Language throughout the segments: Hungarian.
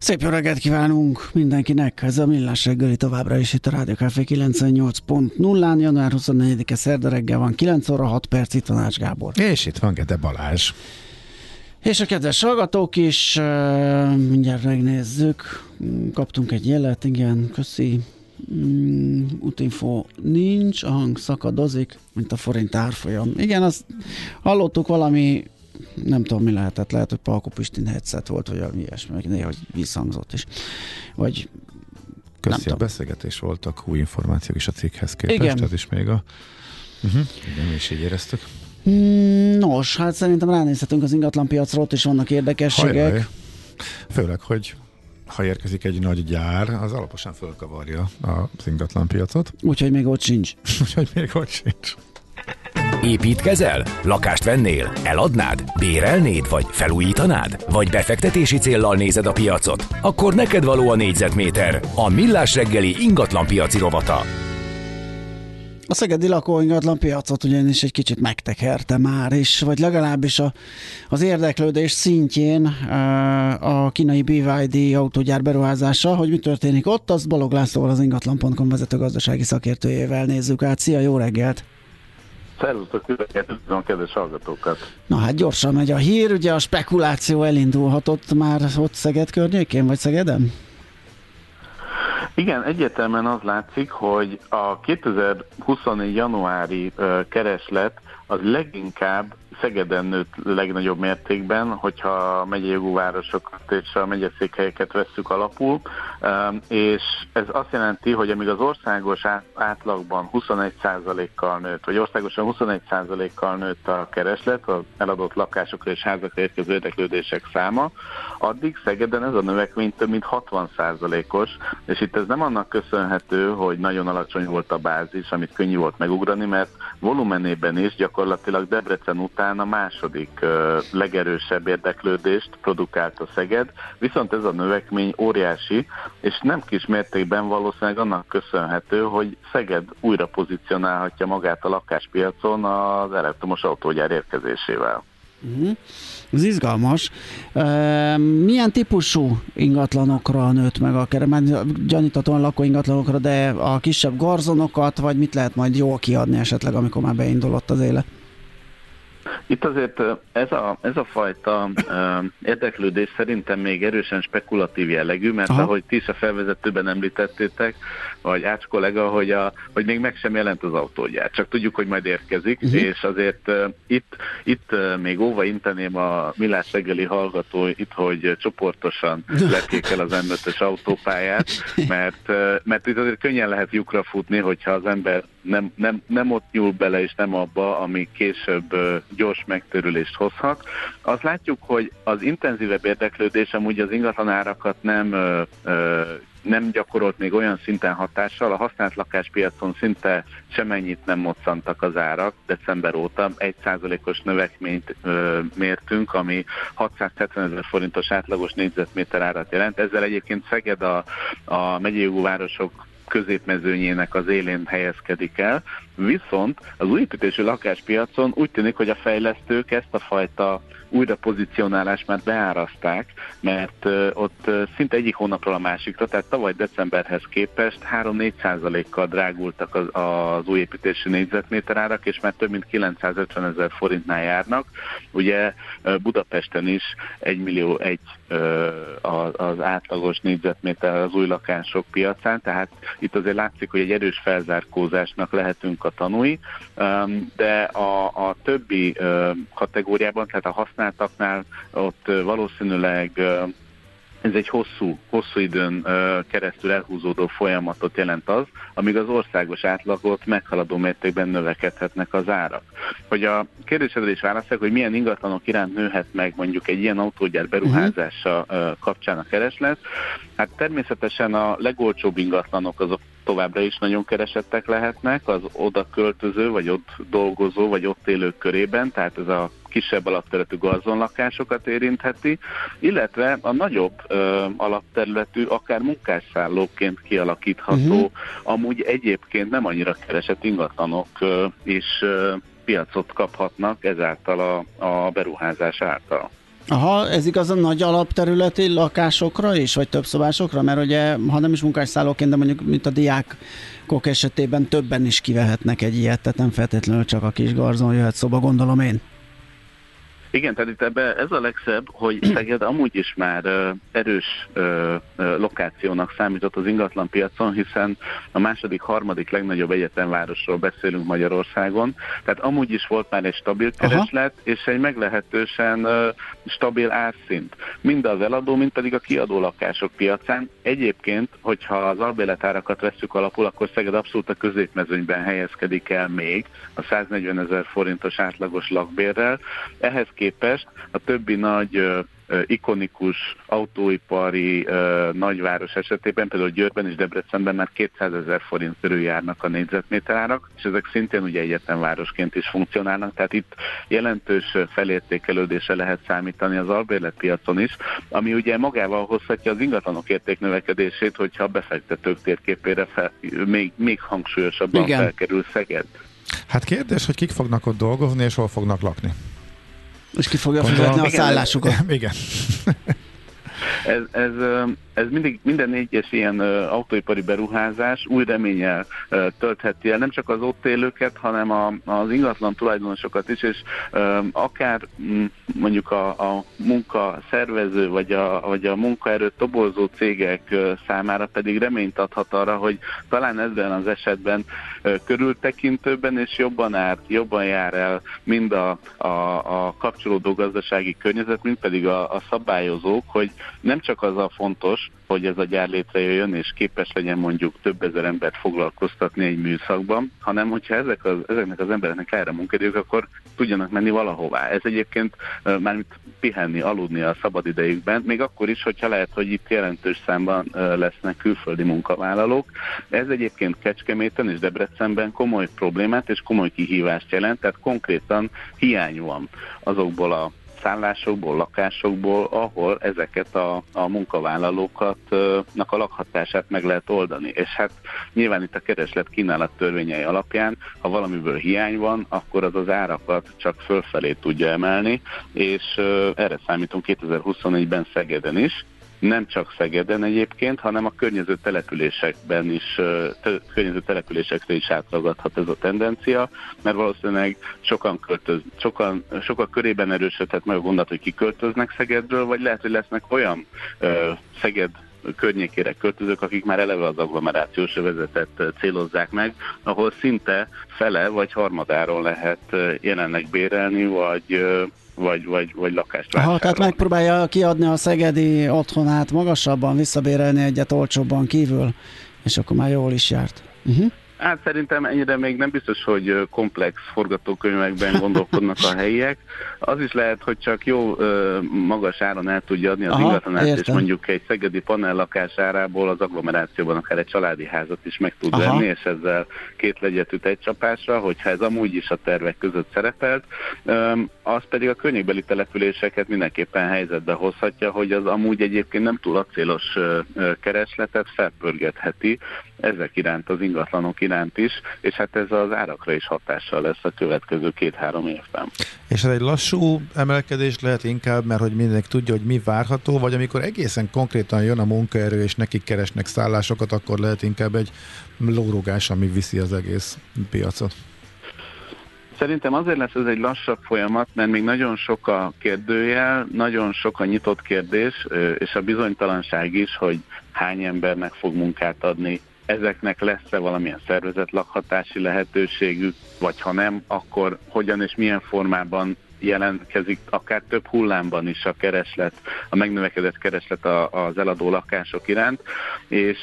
Szép jó reggelt kívánunk mindenkinek! Ez a Millás reggeli továbbra is itt a Rádió Café 98.0-án, január 24-e szerda reggel van, 9 óra 6 perc, itt van Ács Gábor. És itt van Gede Balázs. És a kedves hallgatók is, mindjárt megnézzük, kaptunk egy jelet, igen, köszi, útinfo nincs, a hang szakadozik, mint a forint árfolyam. Igen, azt hallottuk, valami, nem tudom mi lehetett, lehet, hogy Palko Pistin headset volt, vagy valami ilyesmi, meg néha visszhangzott is, vagy köszi, a beszélgetés voltak új információk is a cikkhez képest, igen. Tehát is még a... Igen, mi is így éreztük. Nos, hát szerintem ránézhetünk az ingatlanpiacra, ott is vannak érdekességek. Hajjaj. Főleg, hogy ha érkezik egy nagy gyár, az alaposan fölkavarja az ingatlanpiacot. Úgyhogy még ott sincs. Építkezel? Lakást vennél? Eladnád? Bérelnéd? Vagy felújítanád? Vagy befektetési céllal nézed a piacot? Akkor neked való a négyzetméter, a Millás reggeli ingatlanpiaci rovata. A szegedi lakóingatlan piacot ugyanis egy kicsit megtekerte már is, vagy legalábbis az érdeklődés szintjén a kínai BYD autógyár beruházása, hogy mi történik ott, azt Balogh Lászlóval, az ingatlan.com vezető gazdasági szakértőjével nézzük át. Szia, jó reggelt! Szervusztok, üdvözlöm a kedves hallgatókat! Na hát gyorsan megy a hír, ugye a spekuláció elindulhatott már ott Szeged környékén, vagy Szegeden? Igen, egyértelműen az látszik, hogy a 2024 januári kereslet az leginkább Szegeden nőtt legnagyobb mértékben, hogyha a megyei jogú városokat és a megyeszékhelyeket vesszük alapul, és ez azt jelenti, hogy amíg az országos átlagban 21%-kal nőtt, vagy országosan 21%-kal nőtt a kereslet, az eladott lakásokra és házakra érkező érdeklődések száma, addig Szegeden ez a növekmény több mint 60%-os, és itt ez nem annak köszönhető, hogy nagyon alacsony volt a bázis, amit könnyű volt megugrani, mert volumenében is gyakorlatilag Debrecen után a második legerősebb érdeklődést produkált a Szeged, viszont ez a növekmény óriási, és nem kis mértékben valószínűleg annak köszönhető, hogy Szeged újra pozícionálhatja magát a lakáspiacon az elektromos autógyár érkezésével. Uh-huh. Ez izgalmas. Milyen típusú ingatlanokra nőtt meg a kereslet? Gyaníthatóan lakóingatlanokra, de a kisebb garzonokat, vagy mit lehet majd jól kiadni esetleg, amikor már beindulott az élet? Itt azért ez a fajta érdeklődés szerintem még erősen spekulatív jellegű, mert ahogy ti is a felvezetőben említettétek, vagy Ács kollega, hogy még meg sem jelent az autógyár, csak tudjuk, hogy majd érkezik, és azért itt még óva inteném a Millás reggeli hallgatóit, hogy csoportosan lepjék el az M5-ös autópályát, mert itt azért könnyen lehet lyukra futni, hogyha az ember nem ott nyúl bele, és nem abba, ami később gyors megtörülést hozhat. Azt látjuk, hogy az intenzívebb érdeklődés amúgy az ingatlanárakat nem gyakorolt még olyan szinten hatással, a használt lakáspiacon szinte semennyit nem moccantak az árak december óta, 1%-os növekményt mértünk, ami 670 000 forintos átlagos négyzetméter árat jelent. Ezzel egyébként Szeged a megyei jogú városok középmezőnyének az élén helyezkedik el, viszont az újépítésű lakáspiacon úgy tűnik, hogy a fejlesztők ezt a fajta újra pozícionálást már beáraszták, mert ott szinte egyik hónapról a másikra, tehát tavaly decemberhez képest 3-4%-kal drágultak az újépítésű négyzetméterárak, és már több mint 950 000 forintnál járnak. Ugye Budapesten is 1,1 millió az átlagos négyzetméter az új lakások piacán, tehát itt azért látszik, hogy egy erős felzárkózásnak lehetünk a tanúi, de a többi kategóriában, tehát a használtaknál ott valószínűleg ez egy hosszú időn keresztül elhúzódó folyamatot jelent az, amíg az országos átlagot meghaladó mértékben növekedhetnek az árak. Hogy a kérdésedre is válaszolok, hogy milyen ingatlanok iránt nőhet meg mondjuk egy ilyen autógyár beruházása kapcsán a kereslet, hát természetesen a legolcsóbb ingatlanok azok továbbra is nagyon keresettek lehetnek az oda költöző, vagy ott dolgozó, vagy ott élők körében, tehát ez a kisebb alapterületű garzonlakásokat érintheti, illetve a nagyobb alapterületű, akár munkásszállóként kialakítható, amúgy egyébként nem annyira keresett ingatlanok is piacot kaphatnak ezáltal a beruházás által. Aha, ez igaz a nagy alapterületi lakásokra is, vagy többszobásokra? Mert ugye, ha nem is munkásszállóként, de mondjuk, mint a diákok esetében többen is kivehetnek egy ilyet, tehát nem feltétlenül csak a kis garzon jöhet szóba, gondolom én. Igen, tehát itt ebben ez a legszebb, hogy Szeged amúgy is már erős lokációnak számított az ingatlanpiacon, hiszen a második, harmadik legnagyobb egyetemvárosról beszélünk Magyarországon, tehát amúgy is volt már egy stabil kereslet, és egy meglehetősen stabil árszint. Mind az eladó, mind pedig a kiadó lakások piacán. Egyébként, hogyha az albérletárakat vesszük alapul, akkor Szeged abszolút a középmezőnyben helyezkedik el még a 140 000 forintos átlagos lakbérrel. Ehhez képest a többi nagy ikonikus autóipari nagyváros esetében, például Győrben és Debrecenben már 200 000 forint körül járnak a négyzetméterárak, és ezek szintén ugye egyetemvárosként is funkcionálnak, tehát itt jelentős felértékelődése lehet számítani az albérletpiacon is, ami ugye magával hozhatja az ingatlanok értéknövekedését, hogyha a befektetők térképére még hangsúlyosabban igen, felkerül Szeged. Hát kérdés, hogy kik fognak ott dolgozni, és hol fognak lakni? És ki fogja fizetni a szállásukat. Igen. Ez mindig minden egyes ilyen autóipari beruházás új reménnyel töltheti el nem csak az ott élőket, hanem az ingatlan tulajdonosokat is, és akár mondjuk a munkaszervező vagy a munkaerőt toborzó cégek számára pedig reményt adhat arra, hogy talán ebben az esetben körültekintőbben és jobban jár el mind a kapcsolódó gazdasági környezet, mint pedig a szabályozók, hogy nem csak az a fontos, hogy ez a gyár létrejöjjön és képes legyen mondjuk több ezer embert foglalkoztatni egy műszakban, hanem hogyha ezeknek az embereknek erre munkaidők, akkor tudjanak menni valahová. Ez egyébként mármint pihenni, aludni a szabadidejükben, még akkor is, hogyha lehet, hogy itt jelentős számban lesznek külföldi munkavállalók. Ez egyébként Kecskeméten és Debrecenben komoly problémát és komoly kihívást jelent, tehát konkrétan hiány van azokból a szállásokból, lakásokból, ahol ezeket a munkavállalóknak a lakhatását meg lehet oldani. És hát nyilván itt a kereslet kínálat törvényei alapján, ha valamiből hiány van, akkor az az árakat csak fölfelé tudja emelni, és erre számítunk 2021-ben Szegeden is. Nem csak Szegeden egyébként, hanem a környező településekben is, környező településekre is átragadhat ez a tendencia, mert valószínűleg sokak körében erősödhet meg a gondolat, hogy kiköltöznek Szegedről, vagy lehet, hogy lesznek olyan Szeged környékére költözők, akik már eleve az agglomerációs övezetet célozzák meg, ahol szinte fele vagy harmadáron lehet jelenleg bérelni, vagy lakást vásárolni. Ha, tehát megpróbálja kiadni a szegedi otthonát magasabban, visszabérelni egyet olcsóbban kívül, és akkor már jól is járt. Hát szerintem ennyire még nem biztos, hogy komplex forgatókönyvekben gondolkodnak a helyiek. Az is lehet, hogy csak jó magas áron el tudja adni az ingatlanát, és mondjuk egy szegedi panellakás árából az agglomerációban akár egy családi házat is meg tud venni, és ezzel két legyet üt egy csapásra, hogyha ez amúgy is a tervek között szerepelt. Az pedig a környékbeli településeket mindenképpen helyzetbe hozhatja, hogy az amúgy egyébként nem túl acélos keresletet felpörgetheti ezek iránt, az ingatlanok iránt is, és hát ez az árakra is hatással lesz a következő 2-3 évben. És ez egy lassú emelkedés lehet inkább, mert hogy mindenki tudja, hogy mi várható, vagy amikor egészen konkrétan jön a munkaerő, és nekik keresnek szállásokat, akkor lehet inkább egy lórogás, ami viszi az egész piacot. Szerintem azért lesz ez egy lassabb folyamat, mert még nagyon sok a kérdőjel, nagyon sok a nyitott kérdés, és a bizonytalanság is, hogy hány embernek fog munkát adni, ezeknek lesz-e valamilyen szervezett lakhatási lehetőségük, vagy ha nem, akkor hogyan és milyen formában jelentkezik akár több hullámban is a kereslet, a megnövekedett kereslet az eladó lakások iránt, és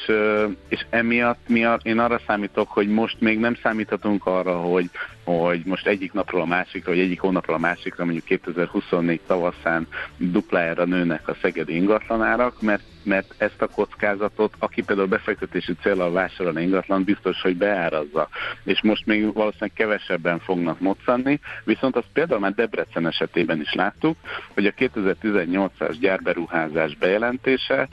emiatt én arra számítok, hogy most még nem számíthatunk arra, hogy most egyik napról a másikra, vagy egyik hónapról a másikra, mondjuk 2024 tavaszán duplájára nőnek a szegedi ingatlanárak, mert ezt a kockázatot, aki például befektetési céllal vásárolni ingatlan, biztos, hogy beárazza. És most még valószínűleg kevesebben fognak moccanni, viszont azt például már Debrecen esetében is láttuk, hogy a 2018-as gyárberuházás bejelentése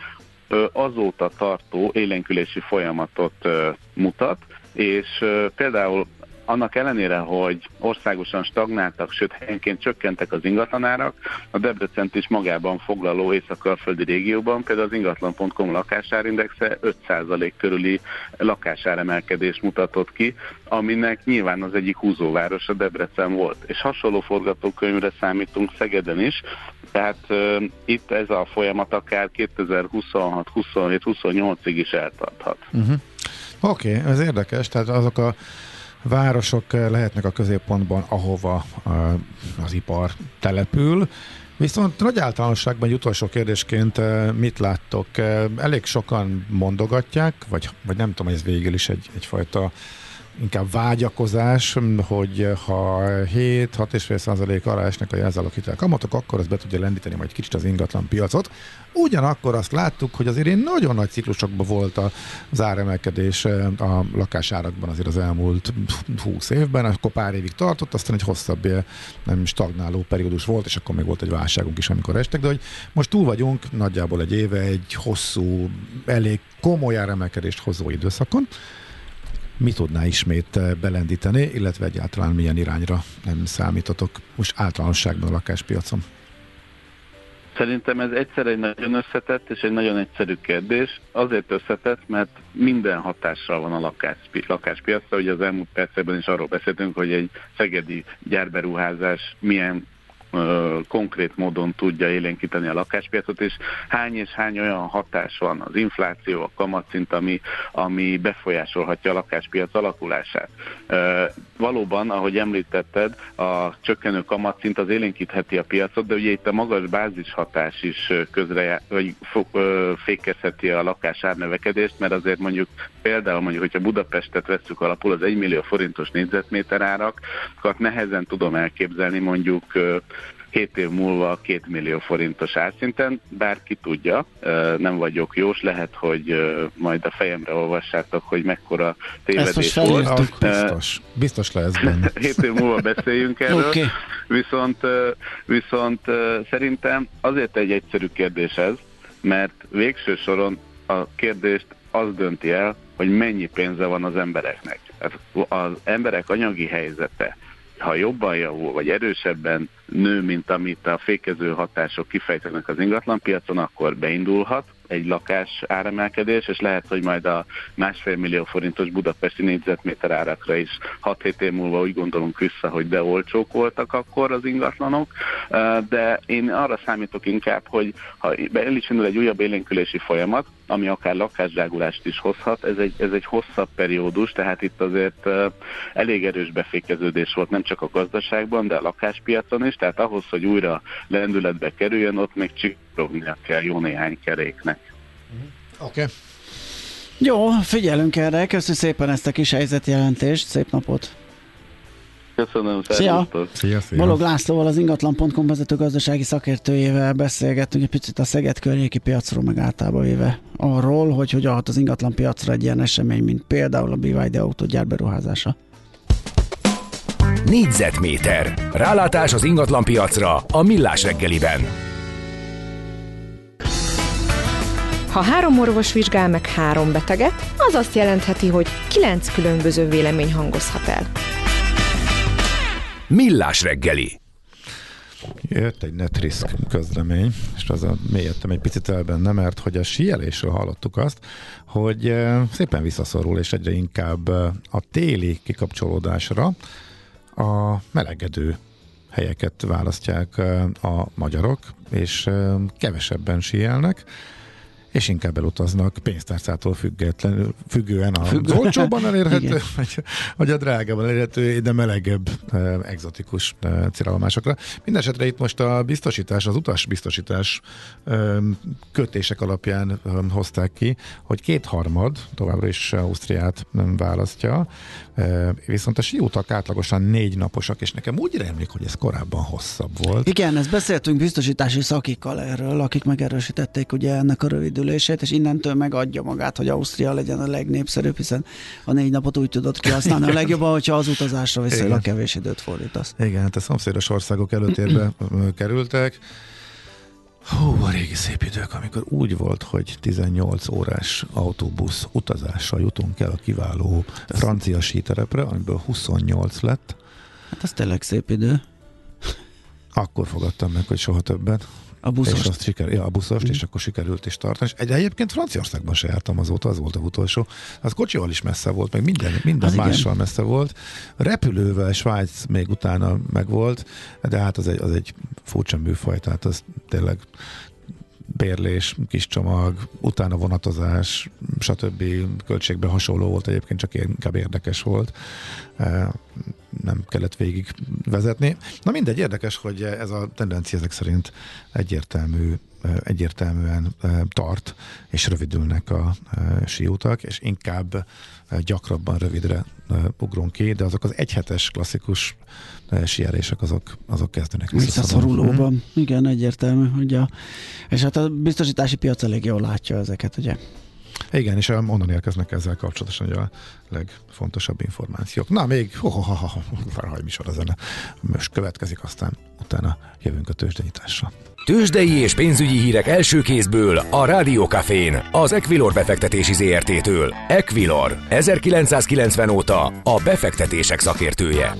azóta tartó élénkülési folyamatot mutat, és például annak ellenére, hogy országosan stagnáltak, sőt helyenként csökkentek az ingatlanárak, a Debrecent is magában foglaló észak-alföldi régióban például az ingatlan.com lakásárindexe 5% körüli lakásáremelkedést mutatott ki, aminek nyilván az egyik húzóvárosa Debrecen volt. És hasonló forgatókönyvre számítunk Szegeden is, tehát itt ez a folyamat akár 2026, 27, 28-ig is eltarthat. Uh-huh. Oké, ez érdekes, tehát azok a városok lehetnek a középpontban, ahova az ipar települ. Viszont nagy általánosságban egy utolsó kérdésként mit láttok? Elég sokan mondogatják, vagy nem tudom, ez végül is egyfajta inkább vágyakozás, hogy ha 7-6,5% alá esnek a jelzáloghitel kamatok, akkor ez be tudja lendíteni majd kicsit az ingatlan piacot. Ugyanakkor azt láttuk, hogy azért nagyon nagy ciklusokban volt az áremelkedés a lakásárakban azért az elmúlt 20 évben, akkor pár évig tartott, aztán egy hosszabb, nem stagnáló periódus volt, és akkor még volt egy válságunk is, amikor estek, de hogy most túl vagyunk nagyjából egy éve egy hosszú, elég komoly áremelkedést hozó időszakon. Mi tudná ismét belendíteni, illetve egyáltalán milyen irányra nem számítotok most általánosságban a lakáspiacon? Szerintem ez egyszer egy nagyon összetett és egy nagyon egyszerű kérdés. Azért összetett, mert minden hatással van a lakáspiacra. Ugye az elmúlt percben is arról beszéltünk, hogy egy szegedi gyárberuházás milyen konkrét módon tudja élénkíteni a lakáspiacot, és hány olyan hatás van, az infláció, a kamatszint, ami befolyásolhatja a lakáspiac alakulását. Valóban, ahogy említetted, a csökkenő kamatszint az élénkítheti a piacot, de ugye itt a magas bázishatás is fékezheti a lakásárnövekedést, mert azért például hogyha Budapestet vesszük alapul, az 1 millió forintos négyzetméter árakat nehezen tudom elképzelni mondjuk 7 év múlva 2 millió forintos árszinten, bárki tudja, nem vagyok jós, lehet, hogy majd a fejemre olvassátok, hogy mekkora tévedés volt. Biztos lesz benne. 7 év múlva beszéljünk erről, okay. Viszont szerintem azért egy egyszerű kérdés ez, mert végső soron a kérdést az dönti el, hogy mennyi pénze van az embereknek. Az emberek anyagi helyzete, ha jobban javul, vagy erősebben nő, mint amit a fékező hatások kifejtenek az ingatlanpiacon, akkor beindulhat egy lakás áremelkedés, és lehet, hogy majd a 1,5 millió forintos budapesti négyzetméter árakra is 6-7 év múlva úgy gondolunk vissza, hogy de olcsók voltak akkor az ingatlanok, de én arra számítok inkább, hogy ha el is indul egy újabb élénkülési folyamat, ami akár lakásdrágulást is hozhat, ez egy hosszabb periódus, tehát itt azért elég erős befékeződés volt nem csak a gazdaságban, de a lakáspiacon is, tehát ahhoz, hogy újra lendületbe kerüljön, ott még csikorognia kell jó néhány keréknek. Oké. Okay. Jó, figyelünk erre, köszönjük szépen ezt a kis helyzetjelentést, szép napot! Köszönöm, szervusztok! Szia. Balogh Lászlóval, az ingatlan.com vezető gazdasági szakértőjével beszélgettünk egy picit a Szeged környéki piacról, meg általában véve arról, hogy hogyan hat az ingatlan piacra egy ilyen esemény, mint például a BYD autógyár beruházása. Négyzetméter. Rálátás az ingatlan piacra a Millás reggeliben. Ha 3 orvos vizsgál meg 3 beteget, az azt jelentheti, hogy 9 különböző vélemény hangozhat el. Millás reggeli. Jött egy Netrisk közlemény, és azon mélyedtem egy picit el benne, mert hogy a síelésről hallottuk azt, hogy szépen visszaszorul, és egyre inkább a téli kikapcsolódásra a melegedő helyeket választják a magyarok, és kevesebben síelnek, és inkább elutaznak pénztárcától függően a olcsóban elérhető, vagy a drágában elérhető, de melegebb, egzotikus célállomásokra. Mindenesetre itt most a biztosítás, az utasbiztosítás kötések alapján hozták ki, hogy 2/3 továbbra is Ausztriát nem választja, viszont a síutak átlagosan 4 naposak, és nekem úgy rémlik, hogy ez korábban hosszabb volt. Igen, ezt beszéltünk biztosítási szakikkal erről, akik megerősítették ugye ennek a rövid ülését, és innentől megadja magát, hogy Ausztria legyen a legnépszerűbb, hiszen a 4 napot úgy tudod kihasználni. A legjobb, hogyha az utazásra viszonylag kevés időt fordítasz. Igen, hát a szomszédos országok előtérbe kerültek, Hú, a régi szép idők, amikor úgy volt, hogy 18 órás autóbusz utazással jutunk el a kiváló francia síterepre, amiből 28 lett. Hát az tényleg szép idő. Akkor fogadtam meg, hogy soha többet. A buszost. És azt a buszost, és akkor sikerült is tartani. És egyébként Franciaországban se jártam azóta, az volt a utolsó. Az kocsival is messze volt, meg minden mással messze volt. Repülővel Svájc még utána megvolt, de hát az egy furcsa műfaj, tehát az tényleg bérlés, kis csomag, utána vonatozás, stb. Költségben hasonló volt egyébként, csak inkább érdekes volt. Nem kellett végig vezetni. Na mindegy, érdekes, hogy ez a tendencia ezek szerint egyértelműen tart, és rövidülnek a síutak, és inkább gyakrabban rövidre ugrunk ki, de azok az egyhetes klasszikus síelések, azok kezdenek visszaszorulóban. Igen, egyértelmű. Ugye. És hát a biztosítási piac elég jól látja ezeket, ugye? Igen, és onnan érkeznek ezzel kapcsolatosan a legfontosabb információk. Na, még felhajműsor a zene. Most következik, aztán utána jövünk a tőzsdenyitásra. Tőzsdei és pénzügyi hírek első kézből a Rádiókafén, az Equilor befektetési ZRT-től. Equilor, 1990 óta a befektetések szakértője.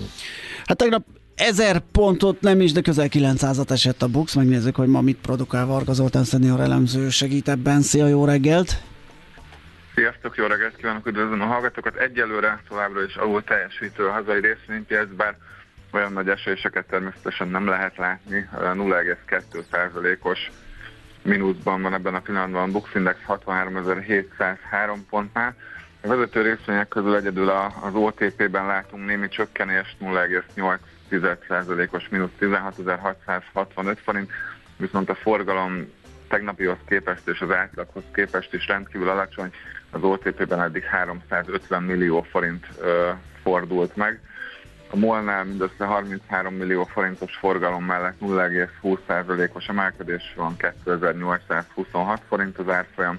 Hát tegnap 1000 pontot nem is, de közel 900-at esett a BUX. Megnézzük, hogy ma mit produkál Varga Zoltán szenior elemző, segít ebben. Szia, jó reggelt! Sziasztok, jó reggelt kívánok, üdvözlöm a hallgatókat. Egyelőre továbbra is alul teljesítő a hazai részvénypiac, bár olyan nagy eséseket természetesen nem lehet látni. 0,2%-os mínuszban van ebben a pillanatban a BUX Index 63.703 pontnál. A vezető részvények közül egyedül az OTP-ben látunk némi csökkenést, 0,8%-os mínusz 16.665 forint, viszont a forgalom tegnapihoz képest és az átlaghoz képest is rendkívül alacsony, az OTP-ben eddig 350 millió forint fordult meg. A MOL-nál mindössze 33 millió forintos forgalom mellett 0,20%-os emelkedés van, 2826 forint az árfolyam.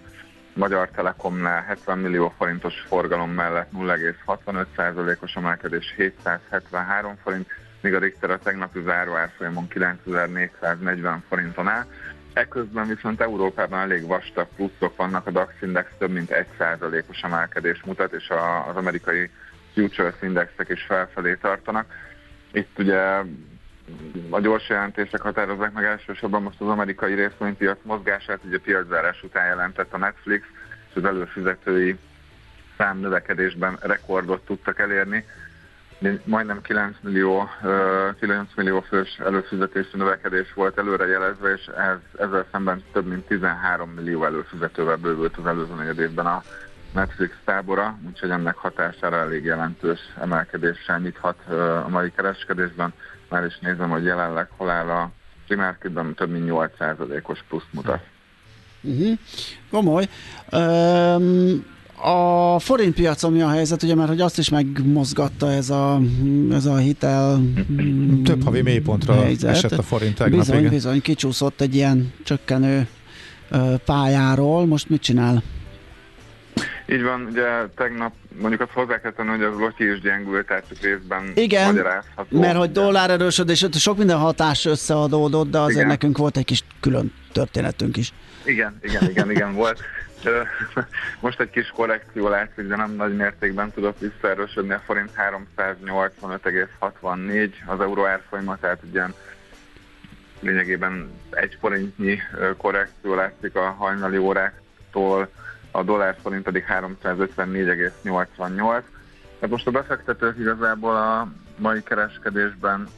Magyar Telekomnál 70 millió forintos forgalom mellett 0,65%-os emelkedés, 773 forint, míg a Richter a tegnapi záróárfolyamon 9440 forinton áll. Ekközben viszont Európában elég vastag pluszok vannak, a DAX index több mint 1%-os emelkedést mutat, és az amerikai futures indexek is felfelé tartanak. Itt ugye a gyors jelentések határozzák meg elsősorban most az amerikai részvénypiac mozgását, ugye piaczárás után jelentett a Netflix, és az előfizetői szám növekedésben rekordot tudtak elérni. Majdnem 9 millió fős előfizetési növekedés volt előrejelezve, és ezzel szemben több mint 13 millió előfizetővel bővült az előző negyed évben a Netflix tábora, úgyhogy ennek hatására elég jelentős emelkedéssel nyithat a mai kereskedésben. Már is nézem, hogy jelenleg hol áll a primárkörben, több mint 8%-os plusz mutat. Komoly. A forintpiacon mi a helyzet, ugye, mert hogy azt is megmozgatta ez a hitel. Több havi mélypontra helyzet. Esett a forint tegnap. Bizony, kicsúszott egy ilyen csökkenő pályáról. Most mit csinál? Így van, ugye tegnap mondjuk azt hozzá kell tenni, hogy az lotyi is gyengült, tehát csak részben magyarázható. Mert hogy dollár erősödés, sok minden hatás összeadódott, de azért nekünk volt egy kis külön történetünk is. Igen, volt. Most egy kis korrekció látszik, de nem nagy mértékben tudott visszaerősödni a forint 385,64 az euró árfolyama, tehát ugyan lényegében egy forintnyi korrekció látszik a hajnali óráktól, a dollár forint pedig 354,88. Tehát most a befektetők igazából a mai kereskedésben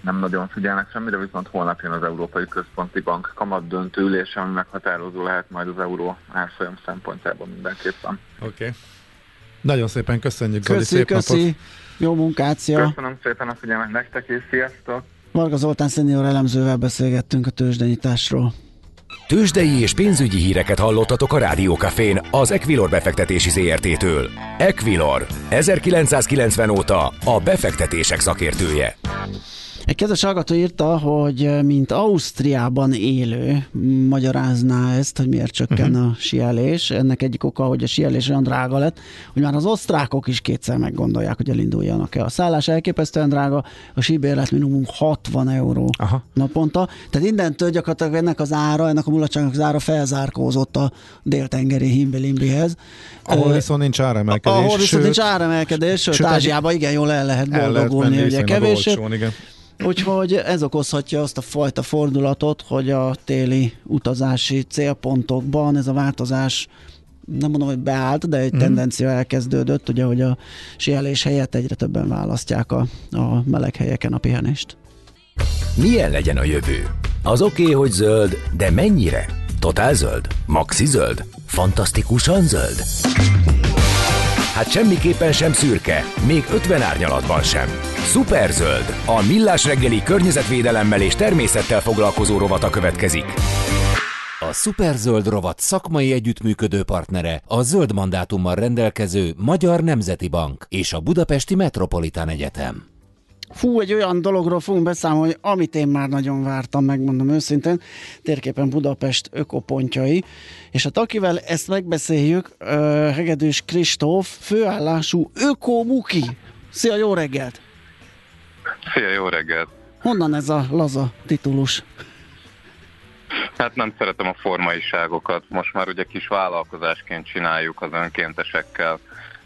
nem nagyon figyelnek semmire, viszont holnap jön az Európai Központi Bank kamatdöntő ülése, ami meghatározó lehet majd az euró árfolyam szempontjából mindenképpen. Oké. Nagyon szépen köszönjük, Zoli, szép napot! Jó munkát, szia! Köszönöm szépen a figyelmet nektek, és sziasztok! Varga Zoltán szenior elemzővel beszélgettünk a tőzsdenyitásról. Tőzsdei és pénzügyi híreket hallottatok a Rádiókafén, az Equilor befektetési ZRT-től. Equilor, 1990 óta a befektetések szakértője. Egy Kedves hallgató írta, hogy mint Ausztriában élő, magyarázná ezt, hogy miért csökken a síelés. Ennek egyik oka, hogy a síelés olyan drága lett, hogy már az osztrákok is kétszer meggondolják, hogy elinduljanak-e. A szállás elképesztően drága, a síbérlet minimum 60 euró naponta. Tehát innentől gyakorlatilag ennek az ára, ennek a mulatságnak az ára felzárkózott a déltengeri himbilimbihez. Ahol viszont nincs áremelkedés. Ahol viszont nincs áremelkedés, sőt Ázsiában igen jól el lehet boldogulni, ugye kevés. Úgyhogy ez okozhatja azt a fajta fordulatot, hogy a téli utazási célpontokban ez a változás, nem mondom, hogy beállt, de egy tendencia elkezdődött, ugye, hogy a síelés helyett egyre többen választják a meleg helyeken a pihenést. Milyen legyen a jövő? Az oké, hogy zöld, de mennyire? Totál zöld? Maxi zöld? Fantasztikusan zöld? Hát semmiképpen sem szürke, még 50 árnyalatban sem. Szuperzöld, a Millás reggeli környezetvédelemmel és természettel foglalkozó rovata következik. A Szuperzöld rovat szakmai együttműködő partnere a zöld mandátummal rendelkező Magyar Nemzeti Bank és a Budapesti Metropolitan Egyetem. Fú, egy olyan dologról fogunk beszámolni, amit én már nagyon vártam, megmondom őszintén, térképen Budapest ökopontjai. És hát akivel ezt megbeszéljük, Hegedűs Kristóf, főállású ökomuki. Szia, jó reggelt! Szia, jó reggelt! Honnan ez a laza titulus? Hát nem szeretem a formaiságokat. Most már ugye kis vállalkozásként csináljuk az önkéntesekkel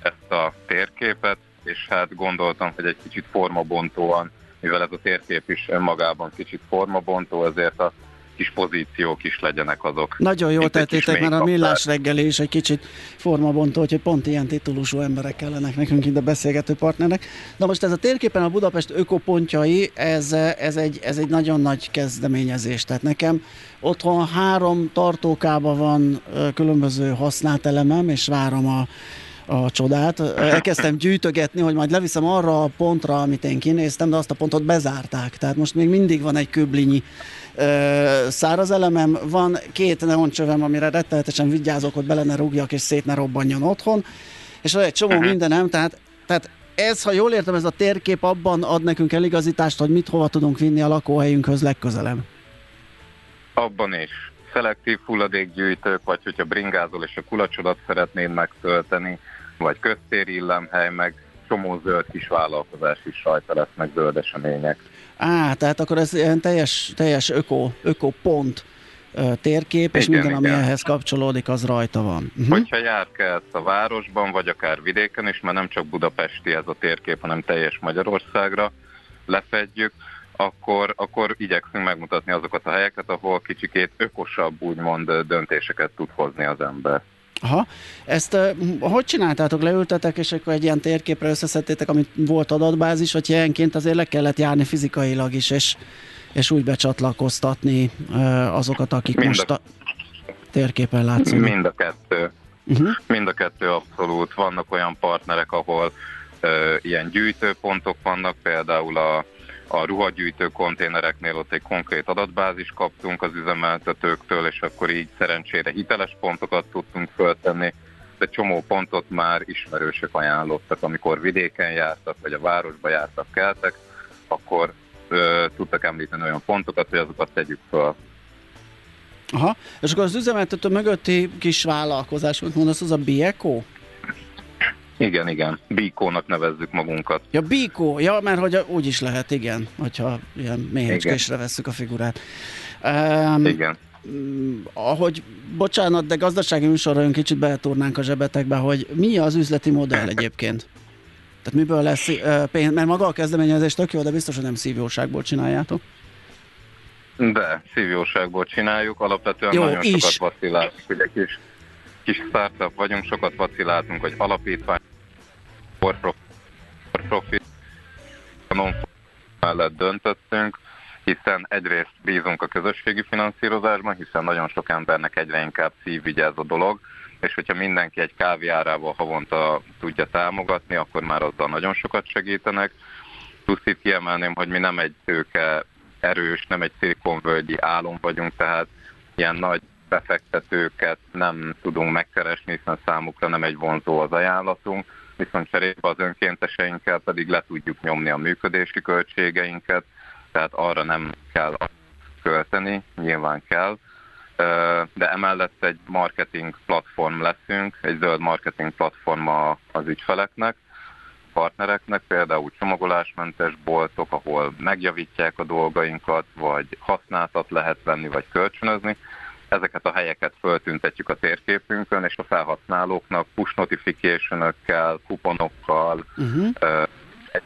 ezt a térképet, és hát gondoltam, hogy egy kicsit formabontóan, mivel ez a térkép is önmagában kicsit formabontó, ezért a kis pozíciók is legyenek azok. Nagyon jól tettétek, mert a Millás reggeli is egy kicsit formabontó, hogy pont ilyen titulusú emberek kellenek nekünk, itt a beszélgető partnerek. Na most ez a térképen a Budapest ökopontjai, ez egy nagyon nagy kezdeményezés. Tehát nekem otthon 3 tartókában van különböző használt elemem, és várom a csodát. Elkezdtem gyűjtögetni, hogy majd leviszem arra a pontra, amit én kinéztem, de azt a pontot bezárták. Tehát most még mindig van egy kőblinyi száraz elemem, van 2 neoncsövem, amire rettenetesen vigyázok, hogy bele ne rúgjak, és szét ne robbanjon otthon, és egy csomó mindenem, tehát ez, ha jól értem, ez a térkép abban ad nekünk eligazítást, hogy mit hova tudunk vinni a lakóhelyünkhöz legközelebb. Abban is. Szelektív hulladékgyűjtők, vagy hogyha bringázol és a kulacsodat szeretnéd megtölteni, vagy köztéri illemhely, meg csomó zöld kis vállalkozás is rajta lesz, meg zöld események. Á, tehát akkor ez ilyen teljes ökopont térkép, és igen, minden, ami ehhez kapcsolódik, az rajta van. Hogyha járkálsz a városban, vagy akár vidéken is, mert nem csak budapesti ez a térkép, hanem teljes Magyarországra lefedjük, akkor igyekszünk megmutatni azokat a helyeket, ahol kicsikét ökosabb, úgymond döntéseket tud hozni az ember. Aha. Ezt hogy csináltátok? Leültetek, és akkor egy ilyen térképre összeszedtétek, amit volt adatbázis, vagy helyenként azért le kellett járni fizikailag is, és úgy becsatlakoztatni azokat, akik most a térképen látszanak? Mind a kettő. Mind a kettő abszolút. Vannak olyan partnerek, ahol ilyen gyűjtőpontok vannak, például a ruhagyűjtő konténereknél ott egy konkrét adatbázis kaptunk az üzemeltetőktől, és akkor így szerencsére hiteles pontokat tudtunk föltenni, de csomó pontot már ismerősök ajánlottak, amikor vidéken jártak, vagy a városba jártak, keltek, akkor tudtak említeni olyan pontokat, hogy azokat tegyük föl. Aha, és akkor az üzemeltető mögötti kis vállalkozás, mint mondasz, az a Bieco? Igen. Bíkónak nevezzük magunkat. Ja, Bíkó. Ja, mert hogy úgy is lehet, igen, hogyha ilyen méhecskésre vesszük a figurát. Igen. Ahogy, bocsánat, de gazdasági műsorra ön kicsit beletúrnánk a zsebetekbe, hogy mi az üzleti modell egyébként? Tehát miből lesz pénz? Mert maga a kezdeményezés tök jó, de biztos, hogy nem szívjóságból csináljátok. De, szívjóságból csináljuk. Alapvetően jó, nagyon is. Sokat vacillálunk, ugye kis startup vagyunk, sokat vaciláltunk, hogy alapítvány, for profit, non-profit mellett döntöttünk, hiszen egyrészt bízunk a közösségi finanszírozásban, hiszen nagyon sok embernek egyre inkább szívügy ez a dolog, és hogyha mindenki egy kávé árával havonta tudja támogatni, akkor már azzal nagyon sokat segítenek. Plusz itt kiemelném, hogy mi nem egy tőke erős, nem egy szilikonvölgyi álom vagyunk, tehát ilyen nagy befektetőket nem tudunk megkeresni, hiszen számukra nem egy vonzó az ajánlatunk, viszont cserébe az önkénteseinkkel pedig le tudjuk nyomni a működési költségeinket, tehát arra nem kell költeni, nyilván kell, de emellett egy marketing platform leszünk, egy zöld marketing platform az ügyfeleknek, partnereknek, például csomagolásmentes boltok, ahol megjavítják a dolgainkat, vagy használtat lehet venni, vagy kölcsönözni. Ezeket a helyeket föltüntetjük a térképünkön, és a felhasználóknak push notification-ökkel, kuponokkal,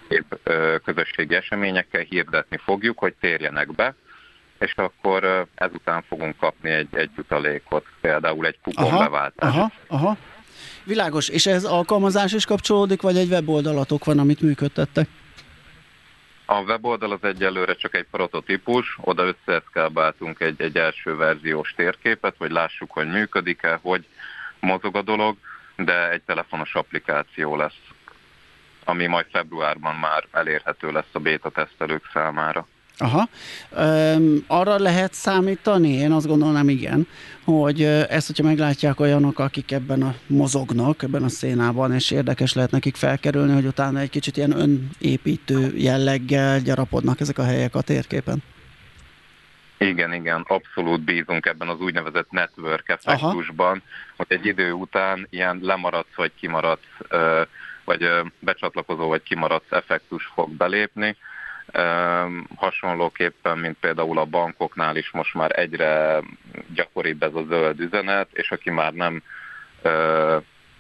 egyéb közösségi eseményekkel hirdetni fogjuk, hogy térjenek be, és akkor ezután fogunk kapni egy jutalékot, például egy kuponbeváltást. Aha. Világos, és ez alkalmazás is kapcsolódik, vagy egy weboldalatok van, amit működtettek? A weboldal az egyelőre csak egy prototípus, oda összeeszkábáltunk egy első verziós térképet, hogy lássuk, hogy működik-e, hogy mozog a dolog, de egy telefonos applikáció lesz, ami majd februárban már elérhető lesz a béta tesztelők számára. Aha. Arra lehet számítani, én azt gondolnám, igen, hogy ezt, hogyha meglátják olyanok, akik ebben mozognak, ebben a szénában, és érdekes lehet nekik felkerülni, hogy utána egy kicsit ilyen önépítő jelleggel gyarapodnak ezek a helyek a térképen. Igen, abszolút bízunk ebben az úgynevezett network effektusban, hogy egy idő után ilyen lemaradsz vagy kimaradsz, vagy becsatlakozó vagy kimaradsz effektus fog belépni. Hasonlóképpen, mint például a bankoknál is most már egyre gyakoribb ez a zöld üzenet, és aki már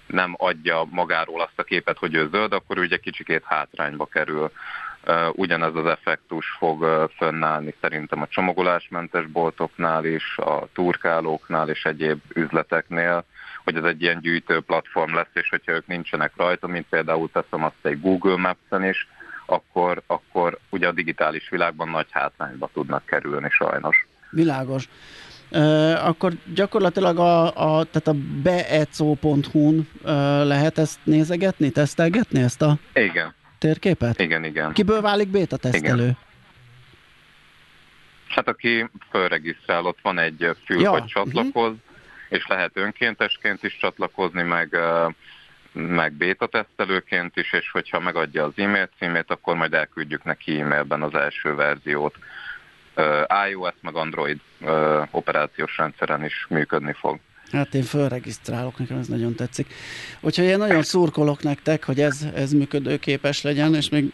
nem adja magáról azt a képet, hogy ő zöld, akkor ugye kicsikét hátrányba kerül. Ugyanez az effektus fog fönnállni szerintem a csomagolásmentes boltoknál is, a turkálóknál és egyéb üzleteknél, hogy ez egy ilyen gyűjtő platform lesz, és hogyha ők nincsenek rajta, mint például teszem azt egy Google Maps-en is, akkor ugye a digitális világban nagy hátrányba tudnak kerülni sajnos. Világos. Akkor gyakorlatilag a beeco.hu-n lehet ezt nézegetni, tesztelgetni ezt a térképet? Igen. Kiből válik béta tesztelő? Igen. Hát aki fölregisztrál, ott van egy fül, hogy csatlakoz, és lehet önkéntesként is csatlakozni, meg béta tesztelőként is, és hogyha megadja az e-mail címét, akkor majd elküldjük neki e-mailben az első verziót. iOS meg Android operációs rendszeren is működni fog. Hát én fölregisztrálok, nekem ez nagyon tetszik. Úgyhogy én nagyon szurkolok nektek, hogy ez működőképes legyen, és még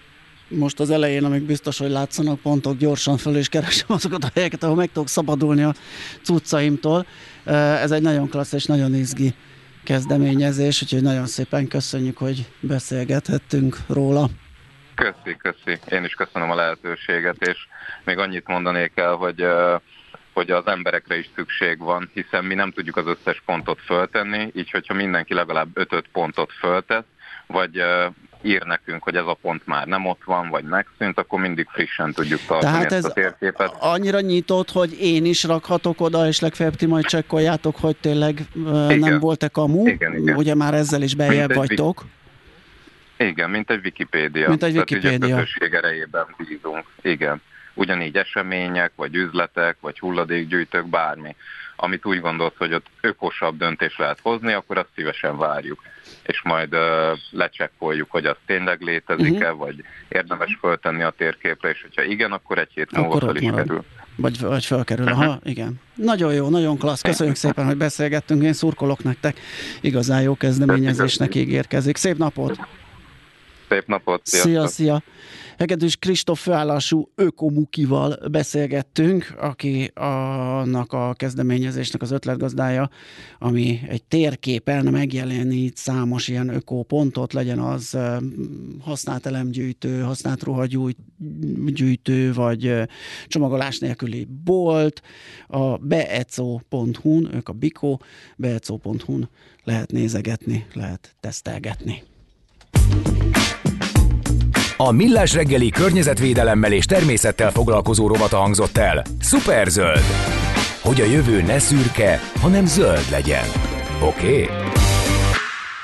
most az elején, amíg biztos, hogy látszanak pontok, gyorsan föl is keresem azokat a helyeket, ahol meg tudok szabadulni a cuccaimtól. Ez egy nagyon klassz és nagyon izgi kezdeményezés, úgyhogy nagyon szépen köszönjük, hogy beszélgethettünk róla. Köszi. Én is köszönöm a lehetőséget, és még annyit mondanék el, hogy az emberekre is szükség van, hiszen mi nem tudjuk az összes pontot föltenni, így hogyha mindenki legalább 5-5 pontot föltesz, vagy ír nekünk, hogy ez a pont már nem ott van, vagy megszűnt, akkor mindig frissen tudjuk tartani tehát ezt a térképet. Annyira nyitott, hogy én is rakhatok oda, és legfeljebb ti majd csekkoljátok, hogy tényleg nem volt-e kamu. Igen. Ugye már ezzel is beljebb vagytok. Igen, mint egy Wikipédia. Tehát ugye a közösség erejében bízunk. Igen. Ugyanígy események, vagy üzletek, vagy hulladékgyűjtők, bármi. Amit úgy gondolsz, hogy ott ökosabb döntést lehet hozni, akkor azt szívesen várjuk. És majd lecsekkoljuk, hogy az tényleg létezik-e, vagy érdemes föltenni a térképre, és hogyha igen, akkor egy hét múlva fel is kerül. Vagy felkerül, igen. Nagyon jó, nagyon klassz, köszönjük szépen, hogy beszélgettünk, én szurkolok nektek. Igazán jó kezdeményezésnek ígérkezik. Szép napot! Szép napot! Szia! Hegedűs Kristóf főállású ökomukival beszélgettünk, aki annak a kezdeményezésnek az ötletgazdája, ami egy térképen megjelenít számos ilyen ökopontot, legyen az használt elemgyűjtő, használt ruhagyűjtő, vagy csomagolás nélküli bolt. A beeco.hu-n, ők a Biko, beeco.hu-n lehet nézegetni, lehet tesztelgetni. A Millás reggeli környezetvédelemmel és természettel foglalkozó rovata hangzott el. Szuperzöld! Hogy a jövő ne szürke, hanem zöld legyen. Oké?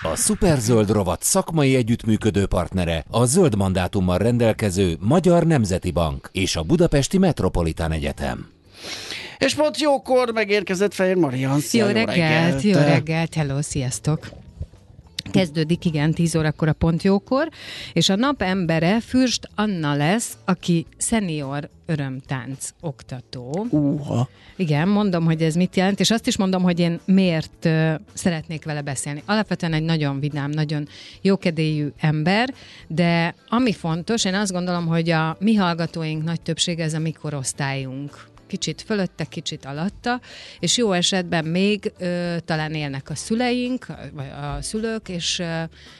A Szuperzöld rovat szakmai együttműködő partnere a zöld mandátummal rendelkező Magyar Nemzeti Bank és a Budapesti Metropolitan Egyetem. És pont jókor megérkezett Fehér Marian. Jó reggelt, hello, sziasztok! Kezdődik, igen, 10 órakor a pont jókor, és a nap embere Fürst Anna lesz, aki szenior örömtánc oktató. Igen, mondom, hogy ez mit jelent, és azt is mondom, hogy én miért szeretnék vele beszélni. Alapvetően egy nagyon vidám, nagyon jókedélyű ember, de ami fontos, én azt gondolom, hogy a mi hallgatóink nagy többsége ez a mi korosztályunk. Kicsit fölötte, kicsit alatta, és jó esetben még talán élnek a szüleink, vagy a szülők, és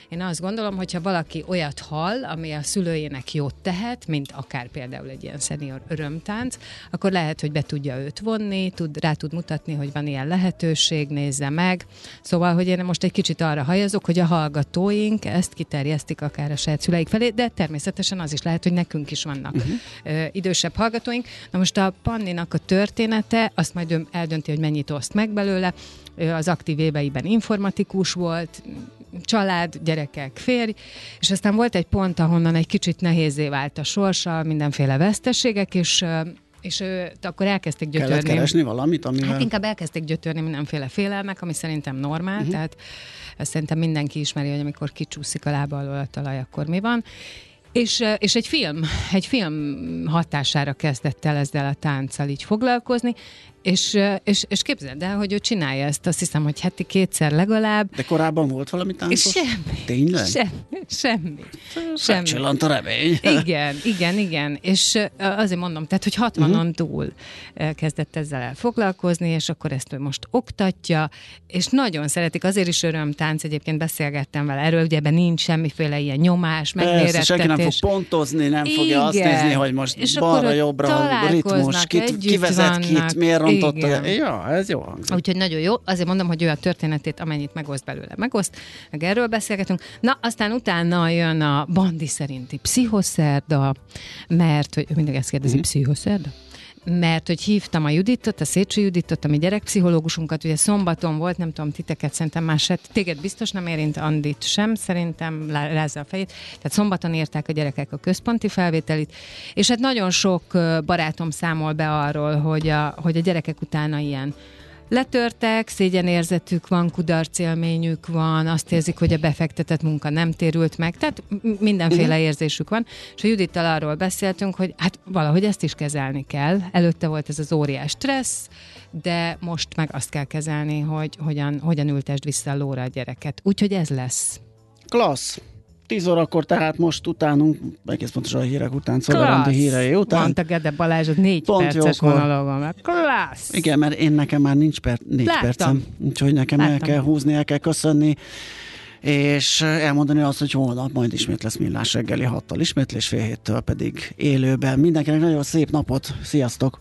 én azt gondolom, hogyha valaki olyat hall, ami a szülőjének jót tehet, mint akár például egy ilyen szenior örömtánc, akkor lehet, hogy be tudja őt vonni, rá tud mutatni, hogy van ilyen lehetőség, nézze meg. Szóval, hogy én most egy kicsit arra hajazok, hogy a hallgatóink ezt kiterjesztik akár a saját szüleik felé, de természetesen az is lehet, hogy nekünk is vannak idősebb hallgatóink. Na most a Panninak a története, azt majd ő eldönti, hogy mennyit oszt meg belőle. Ő az aktív éveiben informatikus volt, család, gyerekek, férj, és aztán volt egy pont, ahonnan egy kicsit nehézé vált a sorsa, mindenféle veszteségek, és akkor elkezdték gyötörni. Kellett keresni valamit, amivel... Hát inkább elkezdték gyötörni mindenféle félelmek, ami szerintem normál, tehát ezt szerintem mindenki ismeri, hogy amikor kicsúszik a lába alól a talaj, akkor mi van. És egy film hatására kezdett el ezzel a tánccal így foglalkozni, és képzeld el, hogy ő csinálja ezt, azt hiszem, hogy heti kétszer legalább. De korábban volt valami táncos? Semmi. Tényleg? Semmi. Megcsillant a remény. Igen. És azért mondom, tehát, hogy 60-on túl kezdett ezzel el foglalkozni, és akkor ezt ő most oktatja, és nagyon szeretik, azért is örömtánc, egyébként beszélgettem vele erről, ugye ebben nincs semmiféle ilyen nyomás, megmérettetés. Persze, senki nem fog pontozni, nem fogja azt nézni, hogy most balra-jobbra ritmus, kivezet kit, miért ja, ez jó hangzik. Úgyhogy nagyon jó. Azért mondom, hogy ő a történetét, amennyit megoszt belőle, meg erről beszélgetünk. Na, aztán utána jön a Bandi szerinti pszichoszerda, mert, hogy mindig ezt kérdezi, pszichoszerda? Mert, hogy hívtam a Juditot, a Szécsi Juditot, a mi gyerekpszichológusunkat, ugye szombaton volt, nem tudom, titeket szerintem más, téged biztos nem érint, Andit sem, szerintem rázza a fejét. Tehát szombaton írták a gyerekek a központi felvételit, és hát nagyon sok barátom számol be arról, hogy a gyerekek utána ilyen letörtek, szégyenérzetük van, kudarcélményük van, azt érzik, hogy a befektetett munka nem térült meg, tehát mindenféle érzésük van. És a Judittal arról beszéltünk, hogy hát valahogy ezt is kezelni kell. Előtte volt ez az óriás stressz, de most meg azt kell kezelni, hogy hogyan ültesd vissza a lóra a gyereket. Úgyhogy ez lesz. Klassz! 10 órakor, tehát most utánunk, egész pontosan a hírek után, szóval a rendi hírei után. Mondta Gede Balázs, hogy 4 perces vonalon van. Klassz! Igen, mert én nekem már nincs 4 percem, úgyhogy nekem el kell húzni, el kell köszönni, és elmondani azt, hogy holnap majd ismét lesz Millás reggeli 6-tal, ismétlés fél héttől pedig élőben. Mindenkinek nagyon szép napot, sziasztok!